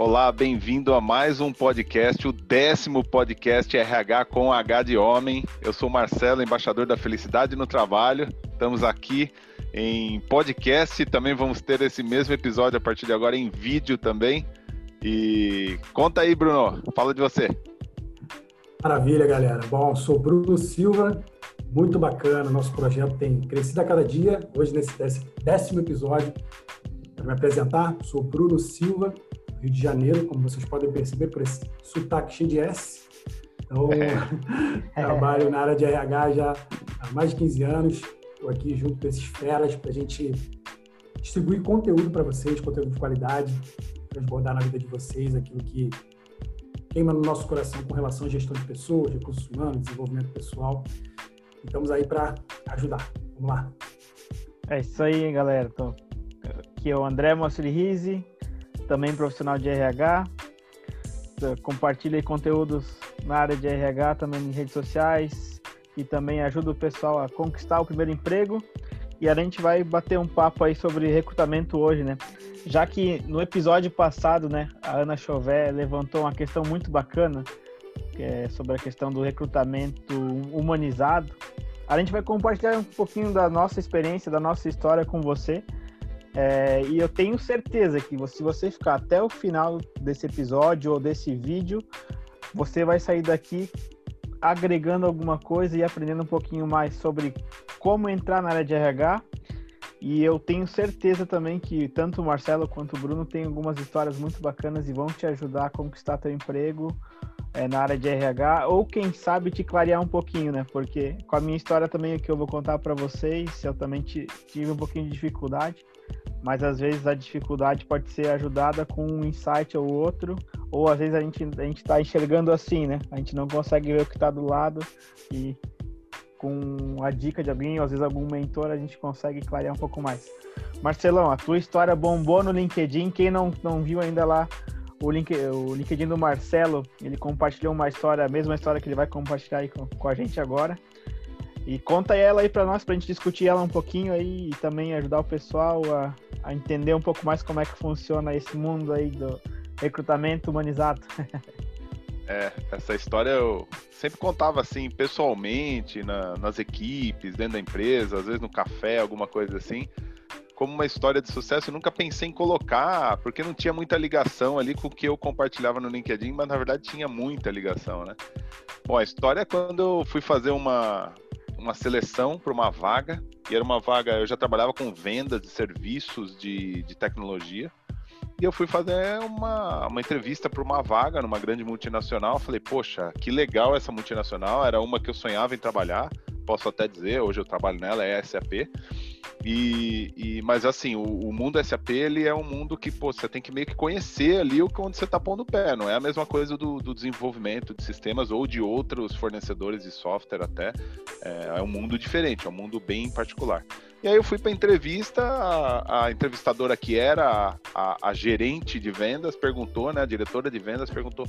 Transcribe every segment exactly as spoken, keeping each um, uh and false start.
Olá, bem-vindo a mais um podcast, o décimo podcast R H com H de Homem. Eu sou Marcelo, embaixador da Felicidade no Trabalho. Estamos aqui em podcast, também vamos ter esse mesmo episódio a partir de agora em vídeo também. E conta aí, Bruno, fala de você. Maravilha, galera. Bom, sou Bruno Silva, muito bacana, nosso projeto tem crescido a cada dia. Hoje, nesse décimo episódio, quero me apresentar, sou Bruno Silva, Rio de Janeiro, como vocês podem perceber por esse sotaque cheio de S. Então, é. Trabalho na área de R H já há mais de quinze anos. Estou aqui junto com esses feras para a gente distribuir conteúdo para vocês, conteúdo de qualidade, transbordar na vida de vocês aquilo que queima no nosso coração com relação à gestão de pessoas, recursos humanos, desenvolvimento pessoal. E estamos aí para ajudar. Vamos lá. É isso aí, galera. Então, aqui é o André Massuri Rizzi, também profissional de R H, compartilha conteúdos na área de R H também em redes sociais e também ajuda o pessoal a conquistar o primeiro emprego. E a gente vai bater um papo aí sobre recrutamento hoje, né? Já que no episódio passado, né, a Ana Chauvet levantou uma questão muito bacana, que é sobre a questão do recrutamento humanizado. A gente vai compartilhar um pouquinho da nossa experiência, da nossa história com você. É, e eu tenho certeza que se você ficar até o final desse episódio ou desse vídeo, você vai sair daqui agregando alguma coisa e aprendendo um pouquinho mais sobre como entrar na área de R H. E eu tenho certeza também que tanto o Marcelo quanto o Bruno têm algumas histórias muito bacanas e vão te ajudar a conquistar teu emprego é, na área de R H, ou quem sabe te clarear um pouquinho, né? Porque com a minha história também que eu vou contar para vocês, eu também tive um pouquinho de dificuldade. Mas às vezes a dificuldade pode ser ajudada com um insight ou outro, ou às vezes a gente a gente está enxergando assim, né? A gente não consegue ver o que está do lado e com a dica de alguém, ou às vezes algum mentor, a gente consegue clarear um pouco mais. Marcelão, a tua história bombou no LinkedIn. Quem não, não viu ainda lá o, link, o LinkedIn do Marcelo, ele compartilhou uma história, a mesma história que ele vai compartilhar aí com, com a gente agora. E conta ela aí para nós, para a gente discutir ela um pouquinho aí e também ajudar o pessoal a, a entender um pouco mais como é que funciona esse mundo aí do recrutamento humanizado. É, essa história eu sempre contava assim, pessoalmente, na, nas equipes, dentro da empresa, às vezes no café, alguma coisa assim, como uma história de sucesso. Eu nunca pensei em colocar, porque não tinha muita ligação ali com o que eu compartilhava no LinkedIn, mas na verdade tinha muita ligação, né? Bom, a história é quando eu fui fazer uma... uma seleção para uma vaga, e era uma vaga, eu já trabalhava com vendas de serviços de, de tecnologia, e eu fui fazer uma, uma entrevista para uma vaga numa grande multinacional. Falei, poxa, que legal essa multinacional, era uma que eu sonhava em trabalhar, posso até dizer, hoje eu trabalho nela, é a S A P, e, e, mas assim, o, o mundo S A P, ele é um mundo que, pô, você tem que meio que conhecer ali onde você está pondo o pé, não é a mesma coisa do, do desenvolvimento de sistemas ou de outros fornecedores de software até, é, é um mundo diferente, é um mundo bem particular. E aí eu fui para a entrevista, a entrevistadora que era a, a, a gerente de vendas perguntou, né, a diretora de vendas perguntou,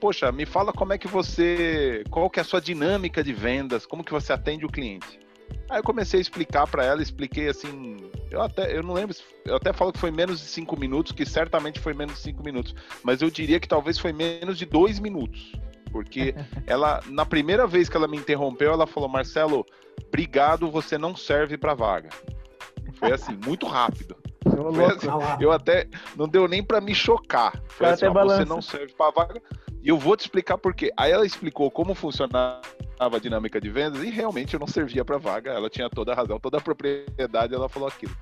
poxa, me fala como é que você, qual que é a sua dinâmica de vendas, como que você atende o cliente? Aí eu comecei a explicar para ela, expliquei assim, eu até, eu não lembro, eu até falo que foi menos de cinco minutos, que certamente foi menos de cinco minutos, mas eu diria que talvez foi menos de dois minutos, porque ela, na primeira vez que ela me interrompeu, ela falou, Marcelo, obrigado, você não serve para vaga. Foi assim, muito rápido. Foi assim, eu até, não deu nem para me chocar. Foi assim, ó, você não serve para vaga. E eu vou te explicar por quê. Aí ela explicou como funcionava a dinâmica de vendas e realmente eu não servia para vaga. Ela tinha toda a razão, toda a propriedade, ela falou aquilo.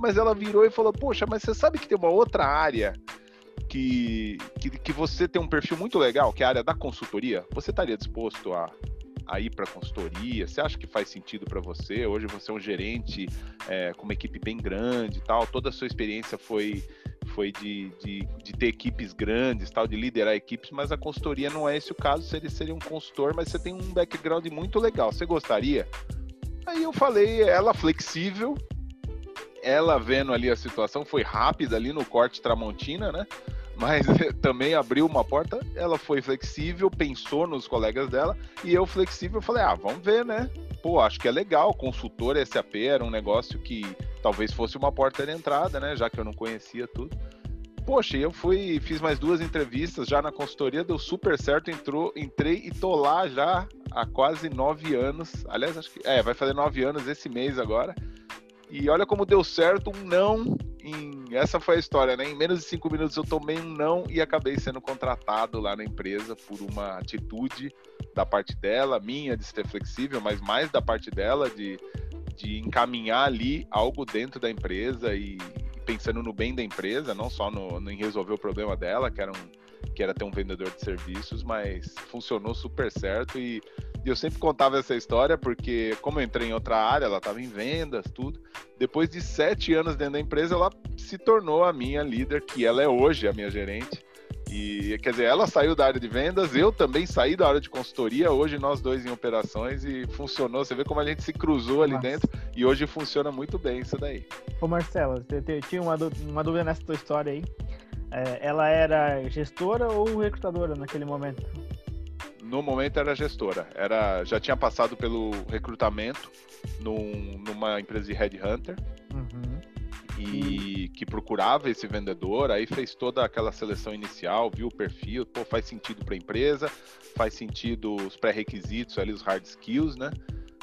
Mas ela virou e falou, poxa, mas você sabe que tem uma outra área que, que, que você tem um perfil muito legal, que é a área da consultoria? Você estaria disposto a... aí para consultoria, você acha que faz sentido para você? Hoje você é um gerente é, com uma equipe bem grande e tal, toda a sua experiência foi, foi de, de, de ter equipes grandes, tal, de liderar equipes, mas a consultoria não é esse o caso, você seria um consultor, mas você tem um background muito legal, você gostaria? Aí eu falei, ela flexível, ela vendo ali a situação, foi rápida ali no corte Tramontina, né? Mas também abriu uma porta, ela foi flexível, pensou nos colegas dela, e eu flexível falei, ah, vamos ver, né? Pô, acho que é legal, consultor S A P era um negócio que talvez fosse uma porta de entrada, né? Já que eu não conhecia tudo. Poxa, eu fui, fiz mais duas entrevistas já na consultoria, deu super certo, entrou, entrei e tô lá já há quase nove anos. Aliás, acho que é, vai fazer nove anos esse mês agora. E olha como deu certo um não. Em, essa foi a história, né? Em menos de cinco minutos eu tomei um não e acabei sendo contratado lá na empresa por uma atitude da parte dela, minha, de ser flexível, mas mais da parte dela, de, de encaminhar ali algo dentro da empresa e pensando no bem da empresa, não só no, no, em resolver o problema dela, que era, um, que era ter um vendedor de serviços, mas funcionou super certo. E, e eu sempre contava essa história porque, como eu entrei em outra área, ela estava em vendas, tudo. Depois de sete anos dentro da empresa, ela se tornou a minha líder, que ela é hoje a minha gerente. E, quer dizer, ela saiu da área de vendas, eu também saí da área de consultoria, hoje nós dois em operações, e funcionou. Você vê como a gente se cruzou ali. Nossa. Dentro, e hoje funciona muito bem isso daí. Ô Marcelo, eu tinha uma, uma dúvida nessa tua história aí. É, ela era gestora ou recrutadora naquele momento? No momento era gestora, era, já tinha passado pelo recrutamento num, numa empresa de headhunter. Uhum. E que procurava esse vendedor, aí fez toda aquela seleção inicial, viu o perfil, pô, faz sentido para a empresa, faz sentido os pré-requisitos ali, os hard skills, né?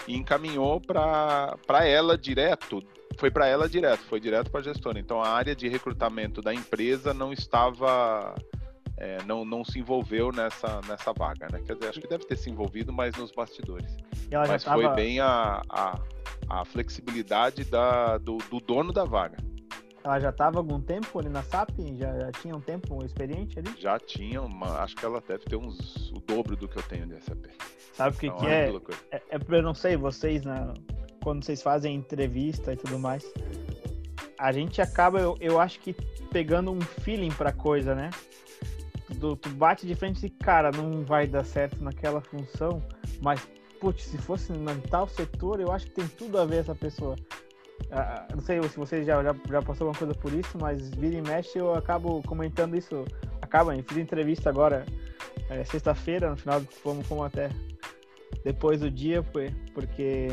E encaminhou para ela direto, foi para ela direto, foi direto para a gestora. Então a área de recrutamento da empresa não estava, é, não, não se envolveu nessa, nessa vaga, né? Quer dizer, acho que deve ter se envolvido, mas nos bastidores. E ela já mas tava... foi bem a... a... a flexibilidade da, do, do dono da vaga. Ela já estava algum tempo ali na S A P? Já, já tinha um tempo experiente ali? Já tinha, uma, acho que ela deve ter uns, o dobro do que eu tenho de S A P. Sabe o que, então, que é? É, é, eu não sei, vocês, né, quando vocês fazem entrevista e tudo mais, a gente acaba, eu, eu acho que, pegando um feeling pra coisa, né? Tu, tu bate de frente e, cara, não vai dar certo naquela função, mas... Putz, se fosse em tal setor, eu acho que tem tudo a ver essa pessoa. Ah, não sei se vocês já, já, já passou alguma coisa por isso, mas vira e mexe eu acabo comentando isso. Acaba, eu fiz entrevista agora, é, sexta-feira, no final, fomos, fomos até depois do dia, porque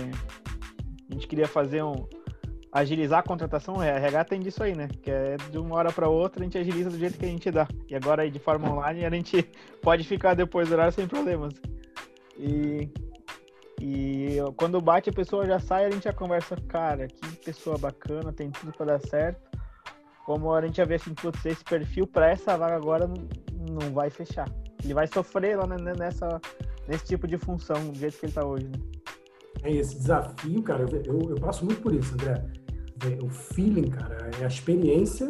a gente queria fazer um... agilizar a contratação. A R H tem disso aí, né? Que é de uma hora para outra, a gente agiliza do jeito que a gente dá. E agora, aí, de forma online, a gente pode ficar depois do horário sem problemas. E... E quando bate, a pessoa já sai, a gente já conversa, cara, que pessoa bacana, tem tudo pra dar certo. Como a gente já vê assim, putz, esse perfil pra essa vaga agora não, não vai fechar. Ele vai sofrer lá nessa, nesse tipo de função, do jeito que ele tá hoje, né? É, esse desafio, cara, eu, eu, eu passo muito por isso, André. O feeling, cara, é a experiência.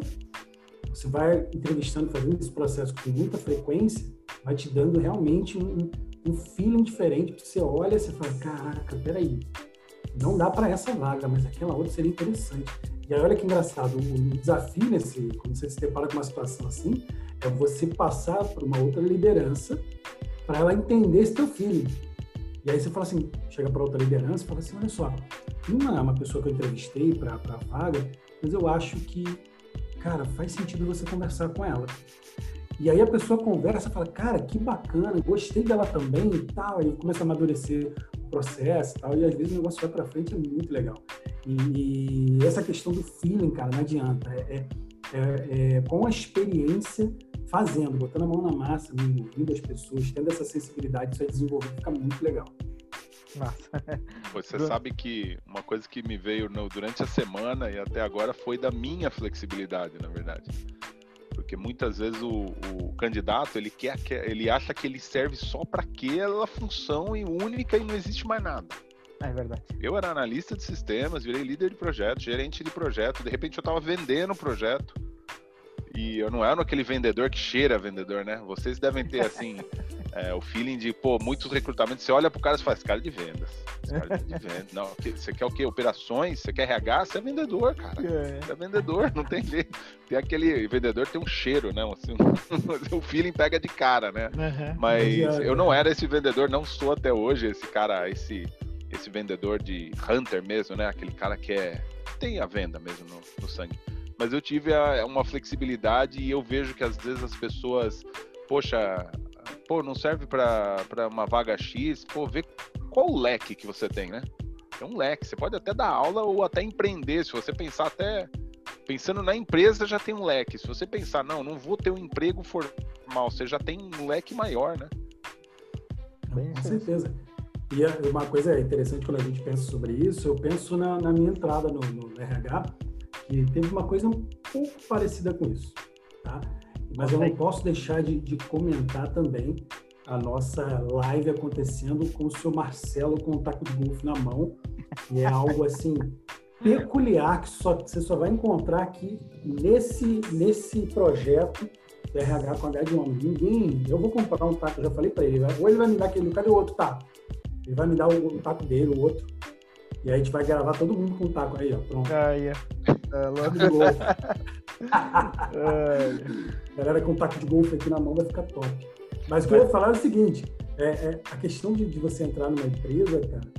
Você vai entrevistando, fazendo esse processo com muita frequência, vai te dando realmente um... um feeling diferente, você olha e você fala, caraca, peraí, não dá para essa vaga, mas aquela outra seria interessante. E aí olha que engraçado, o desafio nesse, quando você se depara com uma situação assim, é você passar por uma outra liderança para ela entender esse teu feeling. E aí você fala assim, chega para outra liderança e fala assim, olha só, uma, uma pessoa que eu entrevistei para a vaga, mas eu acho que, cara, faz sentido você conversar com ela. E aí a pessoa conversa e fala, cara, que bacana, gostei dela também e tal, e começa a amadurecer o processo e tal, e às vezes o negócio vai pra frente, é muito legal. E, e essa questão do feeling, cara, não adianta, é, é, é com a experiência, fazendo, botando a mão na massa, envolvendo as pessoas, tendo essa sensibilidade, isso aí desenvolvido, fica muito legal. Nossa. Você sabe que uma coisa que me veio no, durante a semana e até agora foi da minha flexibilidade, na verdade. Porque muitas vezes o, o candidato, ele, quer, ele acha que ele serve só para aquela função e única e não existe mais nada. É verdade. Eu era analista de sistemas, virei líder de projeto, gerente de projeto, de repente eu estava vendendo o projeto. E eu não era aquele vendedor que cheira vendedor, né? Vocês devem ter, assim, é, o feeling de, pô, muitos recrutamentos, você olha pro cara e faz cara de vendas. Esse cara de vendas. Não, você quer o quê? Operações? Você quer R H? Você é vendedor, cara. Você é vendedor, não tem jeito. Tem aquele vendedor, tem um cheiro, né? Assim, o feeling pega de cara, né? Uhum. Mas eu não era esse vendedor, não sou até hoje esse cara, esse, esse vendedor de hunter mesmo, né? Aquele cara que é, tem a venda mesmo no, no sangue. Mas eu tive a, uma flexibilidade e eu vejo que às vezes as pessoas, poxa, pô, não serve para uma vaga X, pô, vê qual o leque que você tem, né? É um leque, você pode até dar aula ou até empreender, se você pensar até pensando na empresa, já tem um leque. Se você pensar, não, não vou ter um emprego formal, você já tem um leque maior, né? Com certeza. E uma coisa interessante quando a gente pensa sobre isso, eu penso na, na minha entrada no, no R H, que teve uma coisa um pouco parecida com isso, tá? Mas eu não posso deixar de, de comentar também a nossa live acontecendo com o senhor Marcelo com o taco de golfe na mão, que é algo assim peculiar que, só, que você só vai encontrar aqui nesse, nesse projeto do R H com H de homem. Ninguém, eu vou comprar um taco, eu já falei para ele, ou ele vai me dar aquele, cadê o outro taco? Ele vai me dar o, o taco dele, o outro. E aí a gente vai gravar todo mundo com o taco aí, ó, pronto. Ah, yeah. É, logo de novo. Galera com o taco de golfe aqui na mão vai ficar top. Mas o que eu vou falar é o seguinte, é, é, a questão de, de você entrar numa empresa, cara,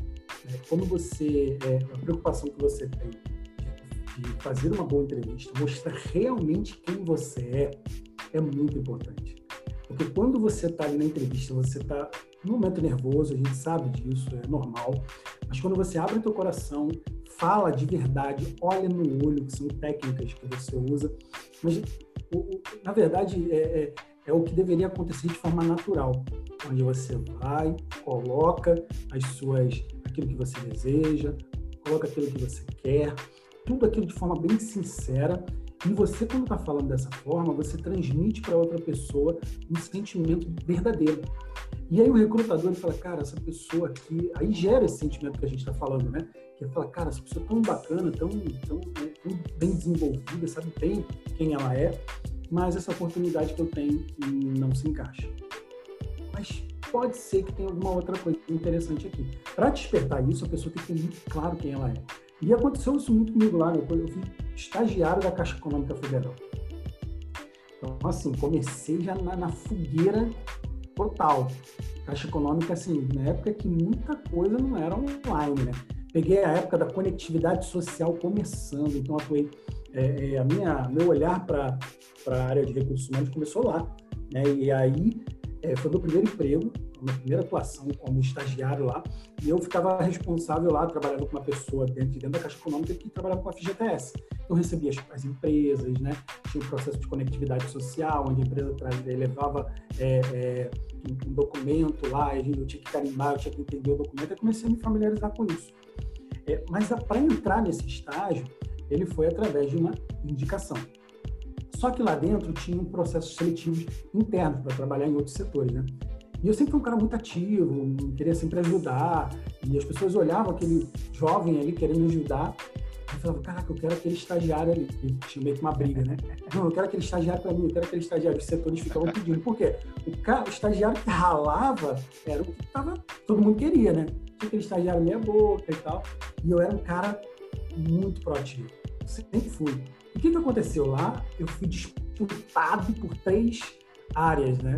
é, como você, é, a preocupação que você tem de, de fazer uma boa entrevista, mostrar realmente quem você é, é muito importante. Porque quando você está ali na entrevista, você está no momento nervoso, a gente sabe disso, é normal, mas quando você abre o teu coração, fala de verdade, olha no olho, que são técnicas que você usa, mas, na verdade, é, é, é o que deveria acontecer de forma natural, onde você vai, coloca as suas, aquilo que você deseja, coloca aquilo que você quer, tudo aquilo de forma bem sincera. E você, quando está falando dessa forma, você transmite para outra pessoa um sentimento verdadeiro. E aí o recrutador, ele fala, cara, essa pessoa aqui... Aí gera esse sentimento que a gente está falando, né? Que ele fala, cara, essa pessoa é tão bacana, tão, tão, né, tão bem desenvolvida, sabe bem quem ela é, mas essa oportunidade que eu tenho não se encaixa. Mas pode ser que tenha alguma outra coisa interessante aqui. Para despertar isso, a pessoa tem que ter muito claro quem ela é. E aconteceu isso muito comigo lá, eu fui estagiário da Caixa Econômica Federal. Então, assim, comecei já na, na fogueira total. Caixa Econômica, assim, na época que muita coisa não era online, né? Peguei a época da conectividade social começando, então atuei, é, é, a minha, meu olhar para a área de recursos humanos começou lá, né? E aí é, foi meu primeiro emprego, minha primeira atuação como estagiário lá, e eu ficava responsável lá, trabalhava com uma pessoa dentro, dentro da Caixa Econômica que trabalhava com a F G T S. Eu recebia as, as empresas, né? Tinha um processo de conectividade social, onde a empresa trazia, levava é, é, um, um documento lá, eu tinha que carimbar, eu tinha que entender o documento, eu comecei a me familiarizar com isso. É, mas para entrar nesse estágio, ele foi através de uma indicação. Só que lá dentro tinha um processo seletivo interno para trabalhar em outros setores, né? E eu sempre fui um cara muito ativo, queria sempre ajudar, e as pessoas olhavam aquele jovem ali querendo ajudar, e falavam, caraca, eu quero aquele estagiário ali. E tinha meio que uma briga, né? Não, eu quero aquele estagiário para mim, eu quero aquele estagiário. Os setores ficavam pedindo, por quê? O, cara, o estagiário que ralava era o que tava, todo mundo queria, né? Tinha aquele estagiário meia boca e tal, e eu era um cara muito proativo, sempre fui. E o que, que aconteceu lá? Eu fui disputado por três áreas, né?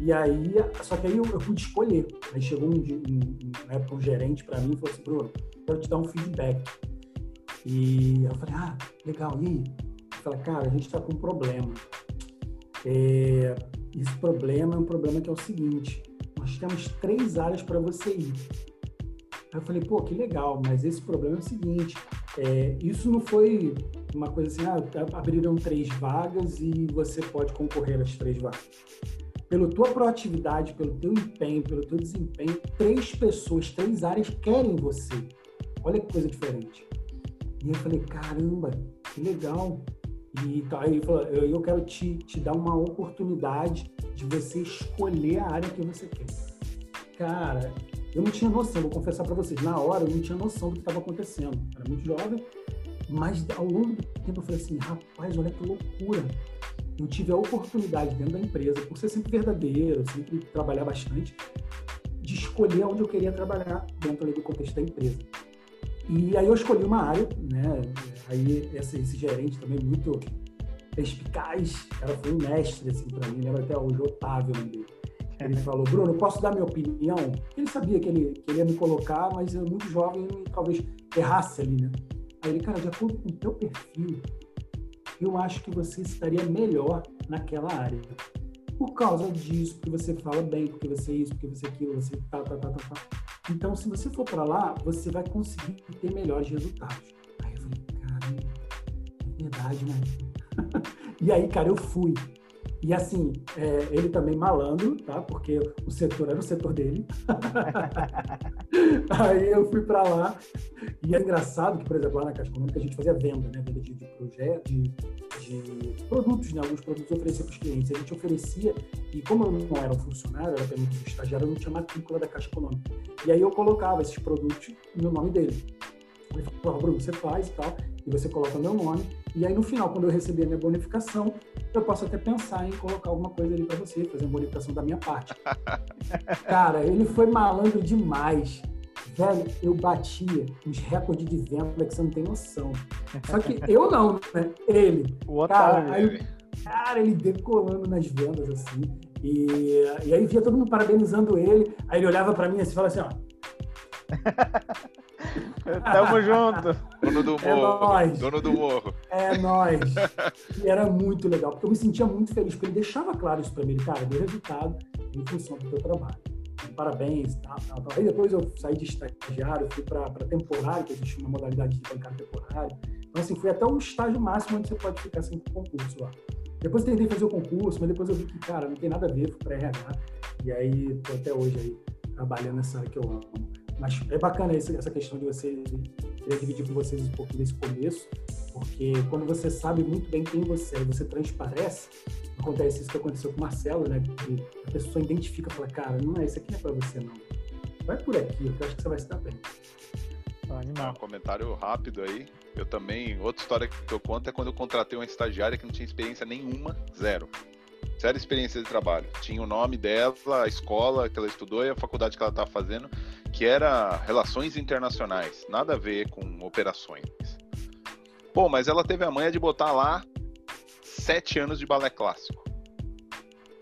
E aí, só que aí eu, eu pude escolher. Aí chegou um, um, na época um gerente para mim e falou assim, Bruno, quero te dar um feedback. E eu falei, ah, legal, e aí? Ele falou, cara, a gente está com um problema. É, esse problema é um problema que é o seguinte, nós temos três áreas para você ir. Aí eu falei, pô, que legal, mas esse problema é o seguinte, é, isso não foi uma coisa assim, ah, abriram três vagas e você pode concorrer às três vagas. Pela tua proatividade, pelo teu empenho, pelo teu desempenho, três pessoas, três áreas querem você. Olha que coisa diferente. E eu falei, caramba, que legal. E aí ele falou, eu quero te, te dar uma oportunidade de você escolher a área que você quer. Cara, eu não tinha noção, vou confessar para vocês, na hora eu não tinha noção do que estava acontecendo. Eu era muito jovem, mas ao longo do tempo eu falei assim, rapaz, olha que loucura. Eu tive a oportunidade dentro da empresa, por ser sempre verdadeiro, sempre trabalhar bastante, de escolher onde eu queria trabalhar dentro ali do contexto da empresa. E aí eu escolhi uma área, né? Aí esse, esse gerente também muito perspicaz, o cara foi um mestre assim para mim, lembro até hoje, Otávio, dele. Ele falou, Bruno, posso dar minha opinião? Ele sabia que ele, que ele ia me colocar, mas eu muito jovem e talvez errasse ali, né? Aí ele, cara, de acordo com o teu perfil, eu acho que você estaria melhor naquela área. Por causa disso, porque você fala bem, porque você isso, porque você aquilo, você tá, tá, tá, tá, tá. Então, se você for para lá, você vai conseguir ter melhores resultados. Aí eu falei, caramba, realidade, né? E aí, cara, eu fui. E assim, é, ele também malandro, tá? Porque o setor era o setor dele. Aí eu fui para lá. E é engraçado que, por exemplo, lá na Caixa Econômica a gente fazia venda, né? Venda de, de projetos, de, de produtos, né? Alguns produtos oferecia para os clientes. A gente oferecia, e como eu não era um funcionário, era apenas um estagiário, eu não tinha matrícula da Caixa Econômica. E aí eu colocava esses produtos no nome dele. Ele falava, Bruno, você faz e tal, e você coloca meu nome, e aí no final, quando eu receber a minha bonificação, eu posso até pensar em colocar alguma coisa ali para você, fazer uma bonificação da minha parte. Cara, ele foi malandro demais. Velho, eu batia uns recordes de venda que você não tem noção. Só que eu não, né? Ele. O cara, otário, aí, cara, ele decolando nas vendas, assim, e, e aí via todo mundo parabenizando ele, aí ele olhava para mim e assim, falava assim, ó, tamo junto. Dono do morro. É Dono do morro. É nóis. E era muito legal, porque eu me sentia muito feliz, porque ele deixava claro isso pra mim. Ele, cara, deu resultado em função do teu trabalho. E parabéns, tal, tal, tal. Aí depois eu saí de estagiário, fui pra, pra temporário, que existe uma modalidade de bancário temporário. Então, assim, fui até o estágio máximo onde você pode ficar sem concurso lá. Depois tentei fazer o concurso, mas depois eu vi que, cara, não tem nada a ver, fui pra R H. E aí, tô até hoje aí, trabalhando nessa área que eu amo. Mas é bacana essa questão de você dividir com vocês um pouquinho desse começo, porque quando você sabe muito bem quem você é, você transparece, acontece isso que aconteceu com o Marcelo, né? Que a pessoa identifica e fala, cara, não é, isso aqui não é pra você, não. Vai por aqui, eu acho que você vai se dar bem. Ah, um comentário rápido aí. Eu também, outra história que eu conto é quando eu contratei uma estagiária que não tinha experiência nenhuma, zero. Séria experiência de trabalho. Tinha o nome dela, a escola que ela estudou e a faculdade que ela estava fazendo, que era Relações Internacionais. Nada a ver com operações. Pô, mas ela teve a manha de botar lá sete anos de balé clássico.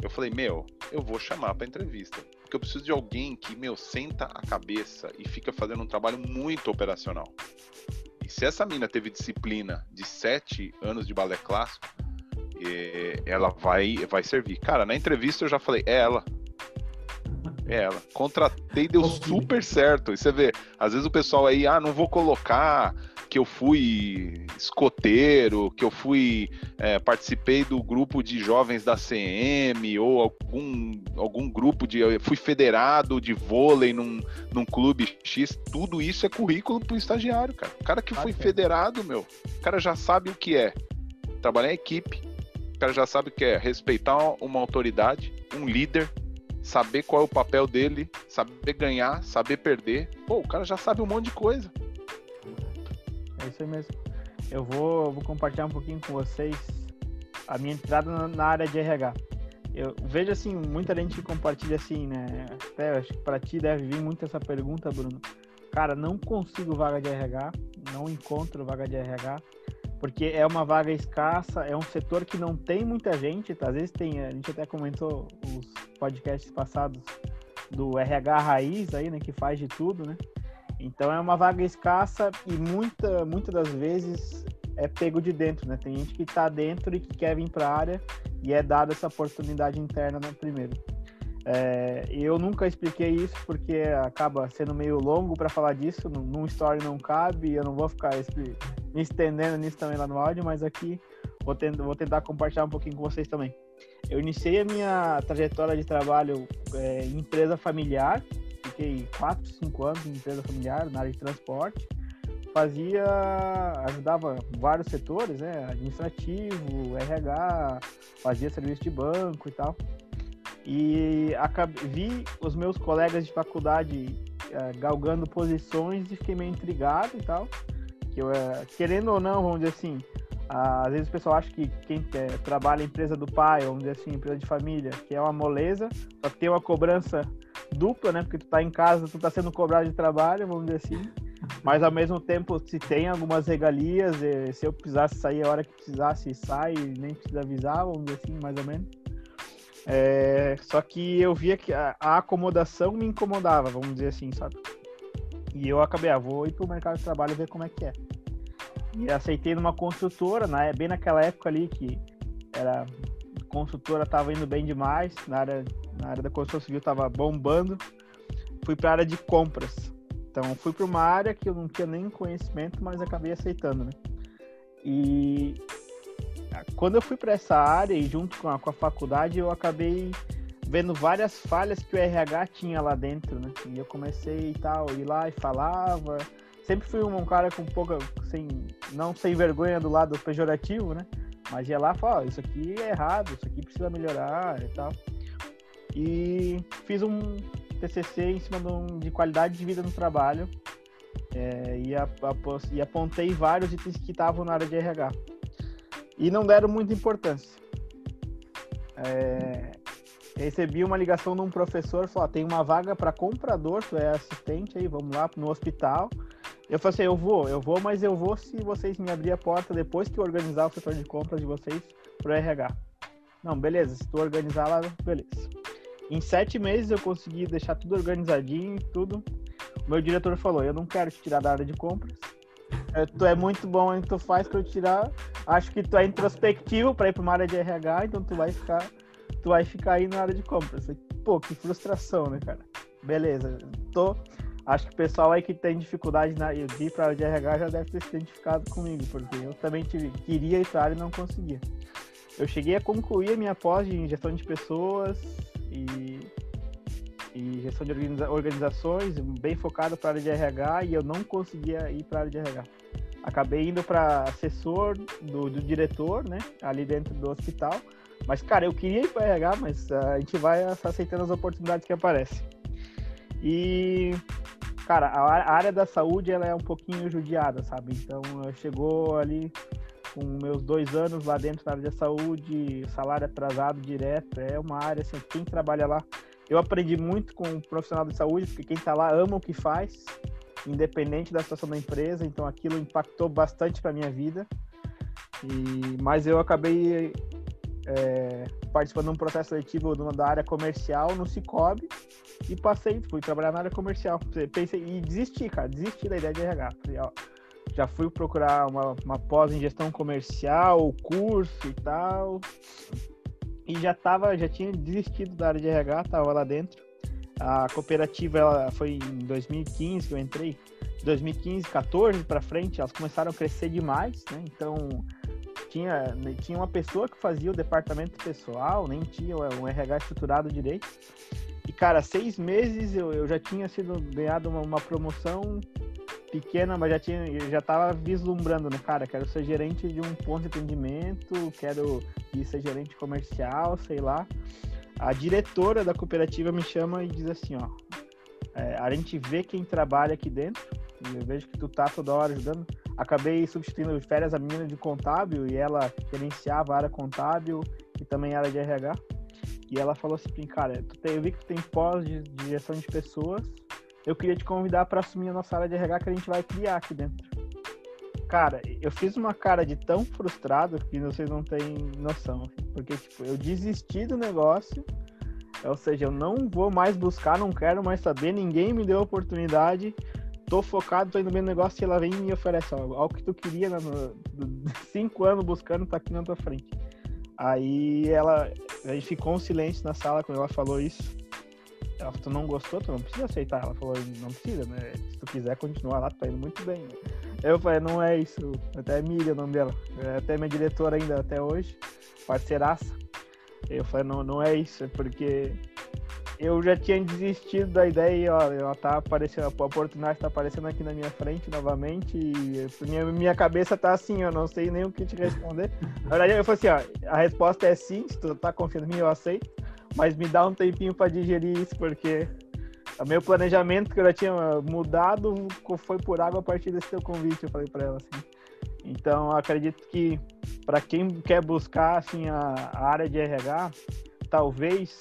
Eu falei, meu, eu vou chamar para entrevista. Porque eu preciso de alguém que, meu, senta a cabeça e fica fazendo um trabalho muito operacional. E se essa mina teve disciplina de sete anos de balé clássico, ela vai, vai servir. Cara, na entrevista eu já falei, é ela. É ela. Contratei, deu super certo. E você vê, às vezes o pessoal aí, ah, não vou colocar que eu fui escoteiro, que eu fui, é, participei do grupo de jovens da C M, ou algum, algum grupo de, eu fui federado de vôlei num, num clube X. Tudo isso é currículo pro estagiário, cara. O cara que foi federado, meu, o cara já sabe o que é trabalhar em equipe. O cara já sabe o que é respeitar uma autoridade, um líder, saber qual é o papel dele, saber ganhar, saber perder. Pô, o cara já sabe um monte de coisa. É isso aí mesmo. Eu vou, vou compartilhar um pouquinho com vocês a minha entrada na, na área de R H. Eu vejo, assim, muita gente que compartilha, assim, né? Até acho que pra ti deve vir muito essa pergunta, Bruno. Cara, não consigo vaga de R H, não encontro vaga de R H. Porque é uma vaga escassa, é um setor que não tem muita gente, tá? Às vezes tem, a gente até comentou os podcasts passados do R H Raiz aí, né, que faz de tudo, né? Então é uma vaga escassa e muita, muitas das vezes é pego de dentro, né? Tem gente que tá dentro e que quer vir pra área e é dada essa oportunidade interna no primeiro. É, eu nunca expliquei isso porque acaba sendo meio longo para falar disso, num story não cabe, eu não vou ficar expli- me estendendo nisso também lá no áudio, mas aqui vou, tendo, vou tentar compartilhar um pouquinho com vocês também. Eu iniciei a minha trajetória de trabalho é, em empresa familiar, fiquei quatro, cinco anos em empresa familiar, na área de transporte, fazia, ajudava vários setores, né, administrativo, R H, fazia serviço de banco e tal. E acabei, vi os meus colegas de faculdade é, galgando posições e fiquei meio intrigado e tal. Que eu, é, querendo ou não, vamos dizer assim, a, às vezes o pessoal acha que quem é, trabalha em empresa do pai, vamos dizer assim, empresa de família, que é uma moleza, só que tem uma cobrança dupla, né? Porque tu tá em casa, tu tá sendo cobrado de trabalho, vamos dizer assim. Mas ao mesmo tempo, se tem algumas regalias, se eu precisasse sair a hora que precisasse, sai, nem precisa avisar, vamos dizer assim, mais ou menos. É, só que eu via que a, a acomodação me incomodava, vamos dizer assim, sabe? E eu acabei, ah, vou ir pro mercado de trabalho ver como é que é. E aceitei numa construtora, né, bem naquela época ali que era, a construtora tava indo bem demais, na área, na área da construção civil tava bombando. Fui pra área de compras. Então fui pra uma área que eu não tinha nem conhecimento, mas acabei aceitando, né? E quando eu fui para essa área e junto com a, com a faculdade, eu acabei vendo várias falhas que o R H tinha lá dentro, né? E eu comecei e tal, ir lá e falava. Sempre fui um cara com pouca, sem, não sem vergonha do lado pejorativo, né? Mas ia lá e falava, oh, isso aqui é errado, isso aqui precisa melhorar e tal. E fiz um T C C em cima de, um, de qualidade de vida no trabalho. É, e, a, a, e apontei vários itens que estavam na área de R H. E não deram muita importância. É, recebi uma ligação de um professor, falou, tem uma vaga para comprador, tu é assistente aí, vamos lá, no hospital. Eu falei assim, eu vou, eu vou, mas eu vou se vocês me abrirem a porta depois que eu organizar o setor de compras de vocês para o R H. Não, beleza, se tu organizar lá, beleza. Em sete meses eu consegui deixar tudo organizadinho e tudo. O meu diretor falou, eu não quero te tirar da área de compras. É, tu é muito bom em que tu faz pra eu tirar. Acho que tu é introspectivo pra ir pra uma área de R H, então tu vai ficar, tu vai ficar aí na área de compras. Pô, que frustração, né, cara? Beleza, tô. Acho que o pessoal aí que tem dificuldade na, de ir pra área de R H já deve ter se identificado comigo, porque eu também tive, queria ir pra área e não conseguia. Eu cheguei a concluir a minha pós em gestão de pessoas e... e gestão de organiza- organizações, bem focado para a área de R H, e eu não conseguia ir para a área de R H. Acabei indo para assessor do, do diretor, né, ali dentro do hospital, mas, cara, eu queria ir para R H, mas a gente vai aceitando as oportunidades que aparecem. E, cara, a área da saúde, ela é um pouquinho judiada, sabe? Então, chegou ali com meus dois anos lá dentro da área da saúde, salário atrasado direto, é uma área, assim, quem trabalha lá. Eu aprendi muito com um profissional de saúde, porque quem está lá ama o que faz, independente da situação da empresa, então aquilo impactou bastante para a minha vida. E, mas eu acabei é, participando de um processo seletivo da área comercial no Sicoob e passei, fui trabalhar na área comercial. Pensei, e desisti, cara, desisti da ideia de R H. Já fui procurar uma, uma pós em gestão comercial, curso e tal... E já, tava, já tinha desistido da área de R H, estava lá dentro. A cooperativa ela foi em dois mil e quinze que eu entrei. dois mil e quinze, quatorze para frente, elas começaram a crescer demais, né? Então, tinha, tinha uma pessoa que fazia o departamento pessoal, nem tinha um R H estruturado direito. E, cara, seis meses eu, eu já tinha sido ganhado uma, uma promoção pequena, mas já tinha, já estava vislumbrando, né, cara? Quero ser gerente de um ponto de atendimento, quero ir ser gerente comercial, sei lá. A diretora da cooperativa me chama e diz assim, ó, é, a gente vê quem trabalha aqui dentro, e eu vejo que tu tá toda hora ajudando. Acabei substituindo de férias a menina de contábil, e ela gerenciava a área contábil e também a área de R H. E ela falou assim, cara, tu tem, eu vi que tu tem pós de, de gestão de pessoas, eu queria te convidar para assumir a nossa área de R H que a gente vai criar aqui dentro. Cara, eu fiz uma cara de tão frustrado que vocês não têm noção. Porque, tipo, eu desisti do negócio, ou seja, eu não vou mais buscar, não quero mais saber, ninguém me deu a oportunidade, tô focado, tô indo bem no negócio e ela vem e me oferece algo, algo que tu queria, né, no, cinco anos buscando, tá aqui na tua frente. Aí ela, a gente ficou um silêncio na sala quando ela falou isso. Ela falou, tu não gostou, tu não precisa aceitar. Ela falou, não precisa, né? Se tu quiser continuar lá, tu tá indo muito bem, né? Eu falei, não é isso. Até é Miriam o nome dela. Até minha diretora ainda, até hoje. Parceiraça. Eu falei, não, não é isso. É porque eu já tinha desistido da ideia e, ó, ela tá aparecendo, a oportunidade tá aparecendo aqui na minha frente novamente e minha, minha cabeça tá assim, eu não sei nem o que te responder. Na verdade, eu falei assim, ó, a resposta é sim, se tu tá confiando em mim, eu aceito. Mas me dá um tempinho para digerir isso, porque o meu planejamento que eu já tinha mudado foi por água a partir desse teu convite, eu falei para ela assim. Então, eu acredito que para quem quer buscar assim, a, a área de R H, talvez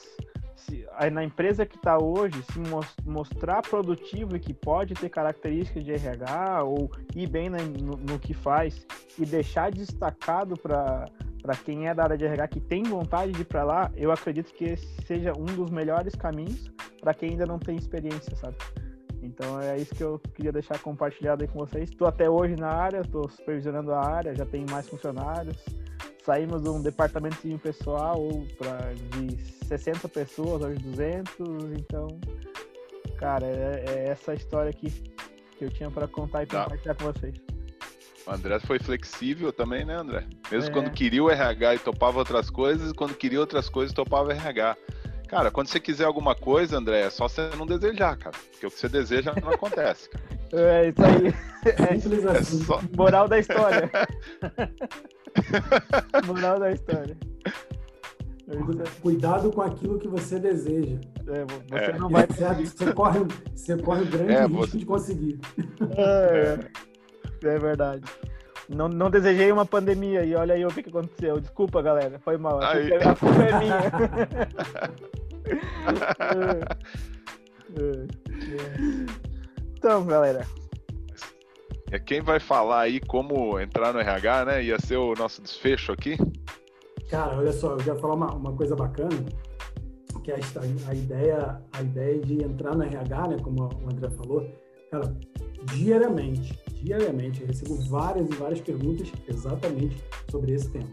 se, na empresa que está hoje, se mostrar produtivo e que pode ter características de R H ou ir bem na, no, no que faz e deixar destacado para... para quem é da área de R H, que tem vontade de ir para lá, eu acredito que esse seja um dos melhores caminhos para quem ainda não tem experiência, sabe? Então é isso que eu queria deixar compartilhado aí com vocês. Estou até hoje na área, estou supervisionando a área, já tenho mais funcionários. Saímos de um departamentozinho pessoal pra, de sessenta pessoas, hoje duzentos. Então, cara, é, é essa história aqui que eu tinha para contar e compartilhar com vocês. O André foi flexível também, né, André? Mesmo é. quando queria o R H e topava outras coisas, quando queria outras coisas, topava R H. Cara, quando você quiser alguma coisa, André, é só você não desejar, cara. Porque o que você deseja não acontece, cara. É isso aí. É, simples assim. É só... Moral da história. Moral da história. Cuidado com aquilo que você deseja. É, você é. não vai certo. Você corre, você corre um grande é, risco você... de conseguir. É, é verdade. Não, não desejei uma pandemia e olha aí o que aconteceu. Desculpa, galera. Foi mal. A culpa é minha. Então, galera. É quem vai falar aí como entrar no R H, né? Ia ser o nosso desfecho aqui. Cara, olha só, eu já ia falar uma, uma coisa bacana, que é a, a, ideia, a ideia de entrar no R H, né, como o André falou, cara, diariamente, diariamente, eu recebo várias e várias perguntas exatamente sobre esse tema.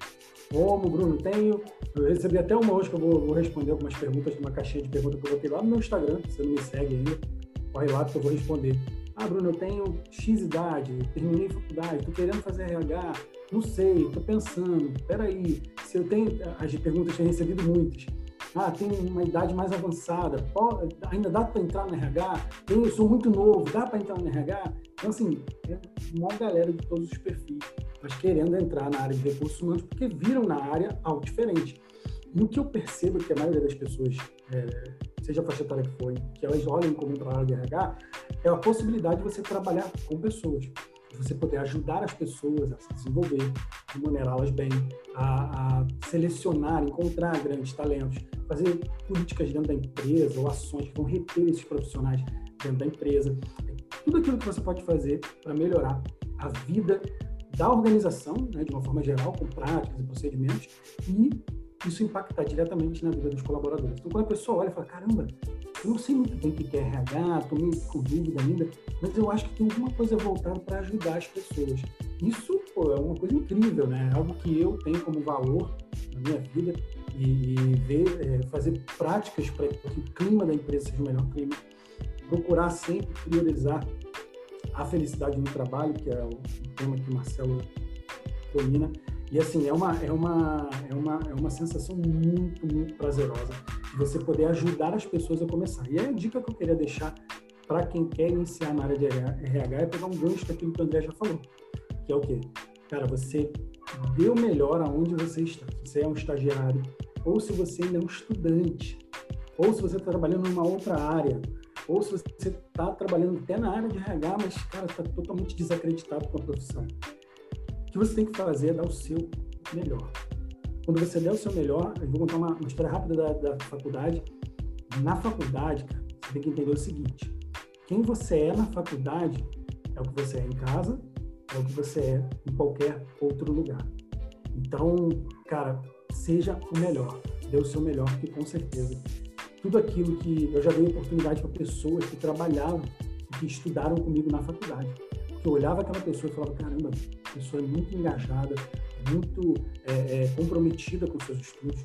Como, Bruno, tenho... Eu recebi até uma hoje que eu vou, vou responder algumas perguntas numa caixinha de perguntas que eu botei lá no meu Instagram, se você não me segue ainda, corre lá que eu vou responder. Ah, Bruno, eu tenho X idade, terminei faculdade, tô querendo fazer R H, não sei, tô pensando, peraí, se eu tenho... As perguntas têm recebido muitas. Ah, tenho uma idade mais avançada, pode, ainda dá para entrar no R H? Eu sou muito novo, dá para entrar no R H? Então, assim, é uma galera de todos os perfis, mas querendo entrar na área de recursos humanos, porque viram na área algo diferente. E o que eu percebo que a maioria das pessoas, é, seja a faixa etária que for, que elas olham como para a área de R H, é a possibilidade de você trabalhar com pessoas. Você poder ajudar as pessoas a se desenvolver, remunerá-las bem, a, a selecionar, encontrar grandes talentos, fazer políticas dentro da empresa ou ações que vão reter esses profissionais dentro da empresa. Tudo aquilo que você pode fazer para melhorar a vida da organização, né, de uma forma geral, com práticas e procedimentos, e isso impactar diretamente na vida dos colaboradores. Então, quando a pessoa olha e fala, caramba, eu não sei muito bem o que é R H, estou meio com dúvida ainda, mas eu acho que tem alguma coisa voltada para ajudar as pessoas. Isso, pô, é uma coisa incrível, né? É algo que eu tenho como valor na minha vida e ver, é, fazer práticas para que o clima da empresa seja o melhor clima. Procurar sempre priorizar a felicidade no trabalho, que é o tema que o Marcelo domina. E assim, é uma, é, uma, é, uma, é uma sensação muito, muito prazerosa de você poder ajudar as pessoas a começar. E aí a dica que eu queria deixar para quem quer iniciar na área de R H é pegar um gancho daquilo que o André já falou, que é o quê? Cara, você dê o melhor aonde você está. Se você é um estagiário, ou se você ainda é um estudante, ou se você está trabalhando em uma outra área, ou se você está trabalhando até na área de R H, mas, cara, está totalmente desacreditado com a profissão. O que você tem que fazer é dar o seu melhor. Quando você der o seu melhor, eu vou contar uma, uma história rápida da, da faculdade. Na faculdade, cara, você tem que entender o seguinte: quem você é na faculdade é o que você é em casa, é o que você é em qualquer outro lugar. Então, cara, seja o melhor, dê o seu melhor, porque com certeza tudo aquilo que eu já dei oportunidade para pessoas que trabalhavam, que estudaram comigo na faculdade. Eu olhava aquela pessoa e falava, caramba, a pessoa é muito engajada, muito é, é, comprometida com seus estudos.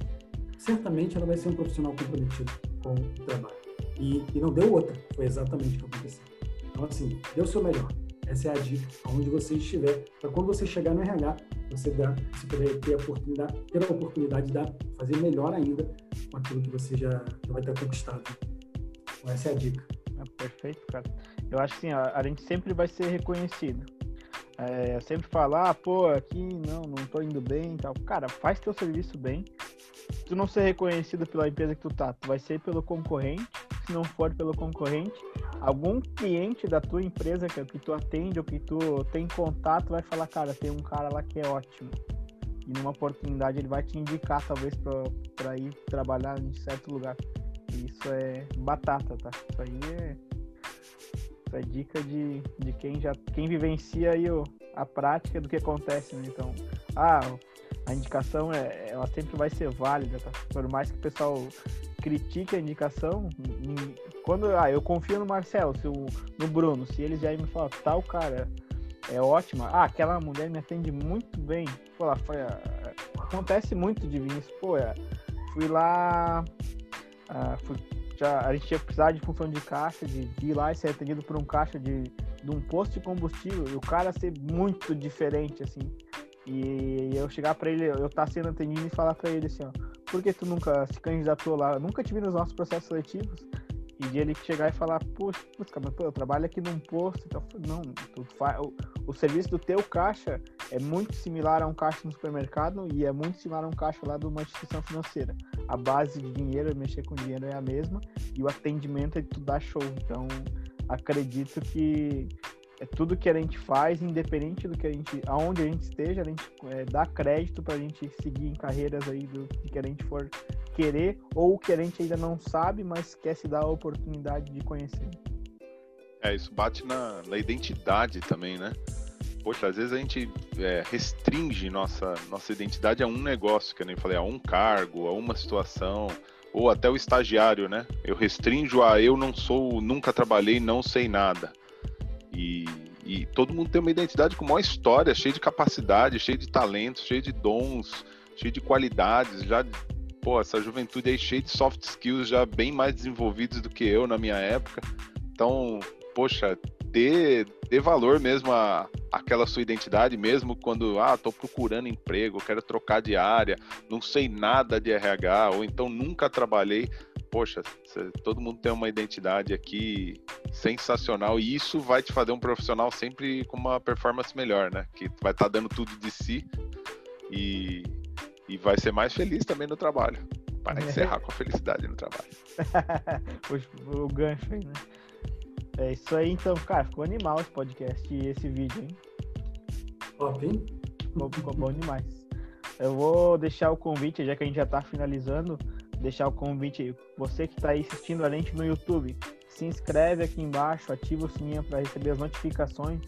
Certamente ela vai ser um profissional comprometido com o trabalho. E, e não deu outra, foi exatamente o que aconteceu. Então, assim, dê o seu melhor. Essa é a dica, aonde você estiver, para quando você chegar no R H, você, dá, você poder ter a oportunidade, ter a oportunidade de dar, fazer melhor ainda com aquilo que você já, já vai ter conquistado. Então, essa é a dica. É perfeito, cara. Eu acho assim, ó, a gente sempre vai ser reconhecido. É, sempre falar, pô, aqui não, não tô indo bem e tal. Cara, faz teu serviço bem. Se tu não ser reconhecido pela empresa que tu tá, tu vai ser pelo concorrente. Se não for pelo concorrente, algum cliente da tua empresa que, que tu atende ou que tu tem contato vai falar, cara, tem um cara lá que é ótimo. E numa oportunidade ele vai te indicar, talvez, pra, pra ir trabalhar em certo lugar. Isso é batata, tá? Isso aí é, isso é dica de, de quem já quem vivencia aí o, a prática do que acontece, né? Então, ah, a indicação é, ela sempre vai ser válida, tá? Por mais que o pessoal critique a indicação, quando ah, eu confio no Marcelo, se o, no Bruno, se eles já me falam, tal cara é ótima, ah, aquela mulher me atende muito bem, pô, ela foi, acontece muito de vir isso, pô, é, fui lá. Ah, já, a gente ia precisar de função de caixa, de, de ir lá e ser atendido por um caixa de, de um posto de combustível e o cara ser muito diferente, assim. E eu chegar pra ele, eu estar sendo atendido e falar pra ele assim, ó, por que tu nunca se candidatou lá? Eu nunca te vi nos nossos processos seletivos. E de ele chegar e falar, poxa, mas pô, eu trabalho aqui num posto e tal. Não, tu faz, o, o serviço do teu caixa é muito similar a um caixa no supermercado e é muito similar a um caixa lá de uma instituição financeira. A base de dinheiro, mexer com dinheiro é a mesma e o atendimento é de tu dar show. Então, acredito que é tudo que a gente faz, independente do que a gente, aonde a gente esteja, a gente é, dá crédito pra gente seguir em carreiras aí do que a gente for querer ou que a gente ainda não sabe, mas quer se dar a oportunidade de conhecer. É, isso bate na, na identidade também, né? Poxa, às vezes a gente é, restringe nossa, nossa identidade a um negócio, que eu nem falei, a um cargo, a uma situação, ou até o estagiário, né? Eu restringo a eu não sou, nunca trabalhei, não sei nada. E, e todo mundo tem uma identidade com uma história, cheia de capacidade, cheia de talentos, cheia de dons, cheia de qualidades, já... Pô, essa juventude aí cheia de soft skills já bem mais desenvolvidos do que eu na minha época. Então, poxa, dê, dê valor mesmo a, àquela sua identidade, mesmo quando, ah, tô procurando emprego, quero trocar de área, não sei nada de R H, ou então nunca trabalhei. Poxa, cê, todo mundo tem uma identidade aqui sensacional e isso vai te fazer um profissional sempre com uma performance melhor, né? Que vai estar tá dando tudo de si e... E vai ser mais feliz também no trabalho. Para encerrar é. com a felicidade no trabalho. o, o gancho aí, né? É isso aí, então. Cara, ficou animal esse podcast e esse vídeo, hein? Top, hein? Ficou, ficou bom demais. Eu vou deixar o convite, já que a gente já tá finalizando, deixar o convite aí. Você que tá aí assistindo a gente no YouTube, se inscreve aqui embaixo, ativa o sininho para receber as notificações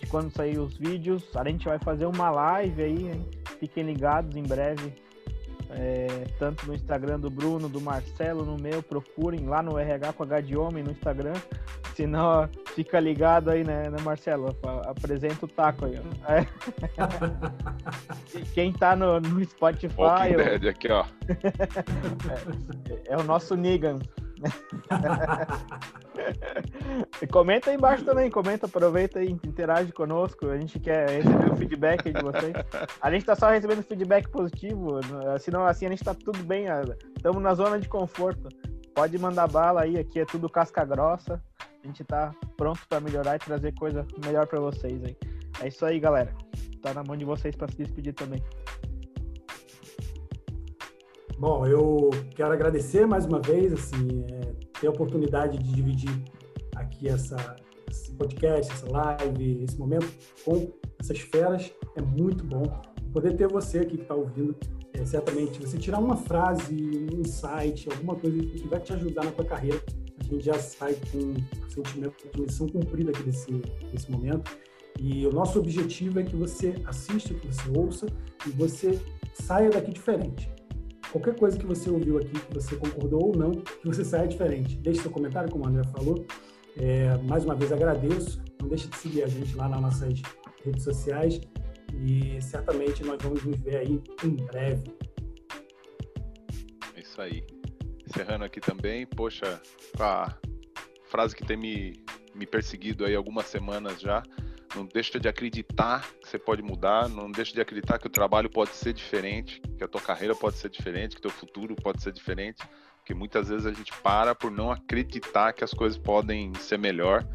de quando sair os vídeos. A gente vai fazer uma live aí, hein? Fiquem ligados em breve, é, tanto no Instagram do Bruno, do Marcelo, no meu, procurem lá no R H com H de Homem no Instagram, senão ó, fica ligado aí, né, né Marcelo? Apresenta o taco aí. Ó. É. Quem tá no, no Spotify... Walking eu... Dead aqui, ó. é, é o nosso Negan. Comenta aí embaixo também, comenta, aproveita aí, interage conosco, a gente quer receber o feedback aí de vocês. A gente tá só recebendo feedback positivo, senão assim a gente tá tudo bem, estamos na zona de conforto. Pode mandar bala aí, aqui é tudo casca grossa. A gente tá pronto pra melhorar e trazer coisa melhor pra vocês aí. É isso aí, galera. Tá na mão de vocês pra se despedir também. Bom, eu quero agradecer mais uma vez, assim, é, ter a oportunidade de dividir aqui essa, esse podcast, essa live, esse momento com essas feras, é muito bom. Poder ter você aqui que está ouvindo, é, certamente, você tirar uma frase, um insight, alguma coisa que vai te ajudar na tua carreira, a gente já sai com um sentimento de missão cumprida aqui desse, desse momento. E o nosso objetivo é que você assista, que você ouça e você saia daqui diferente. Qualquer coisa que você ouviu aqui, que você concordou ou não, que você saia diferente. Deixe seu comentário, como o André falou. É, mais uma vez agradeço. Não deixe de seguir a gente lá nas nossas redes sociais. E certamente nós vamos nos ver aí em breve. É isso aí. Encerrando aqui também, poxa, a frase que tem me, me perseguido aí algumas semanas já. Não deixa de acreditar que você pode mudar, não deixa de acreditar que o trabalho pode ser diferente, que a tua carreira pode ser diferente, que o teu futuro pode ser diferente, porque muitas vezes a gente para por não acreditar que as coisas podem ser melhor.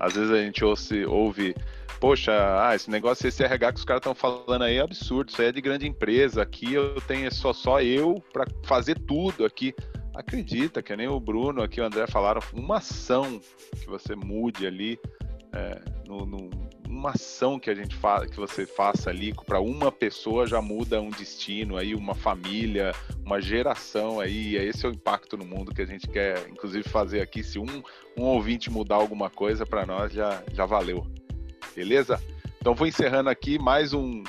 Às vezes a gente ouve, ouve poxa, ah, esse negócio esse R H que os caras estão falando aí é absurdo, isso aí é de grande empresa, aqui eu tenho só, só eu para fazer tudo aqui. Acredita, que nem o Bruno aqui, o André falaram, uma ação que você mude ali, é, no, no, uma ação que a gente fa- que você faça ali para uma pessoa já muda um destino aí, uma família, uma geração aí, esse é o impacto no mundo que a gente quer inclusive fazer aqui, se um, um ouvinte mudar alguma coisa para nós já, já valeu, beleza? Então vou encerrando aqui mais um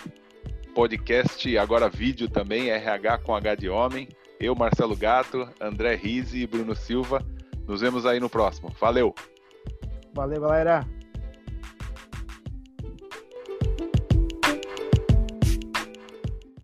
podcast, agora vídeo também, R H com H de Homem, eu, Marcelo Gato, André Rizzi e Bruno Silva, nos vemos aí no próximo, valeu! Valeu, galera!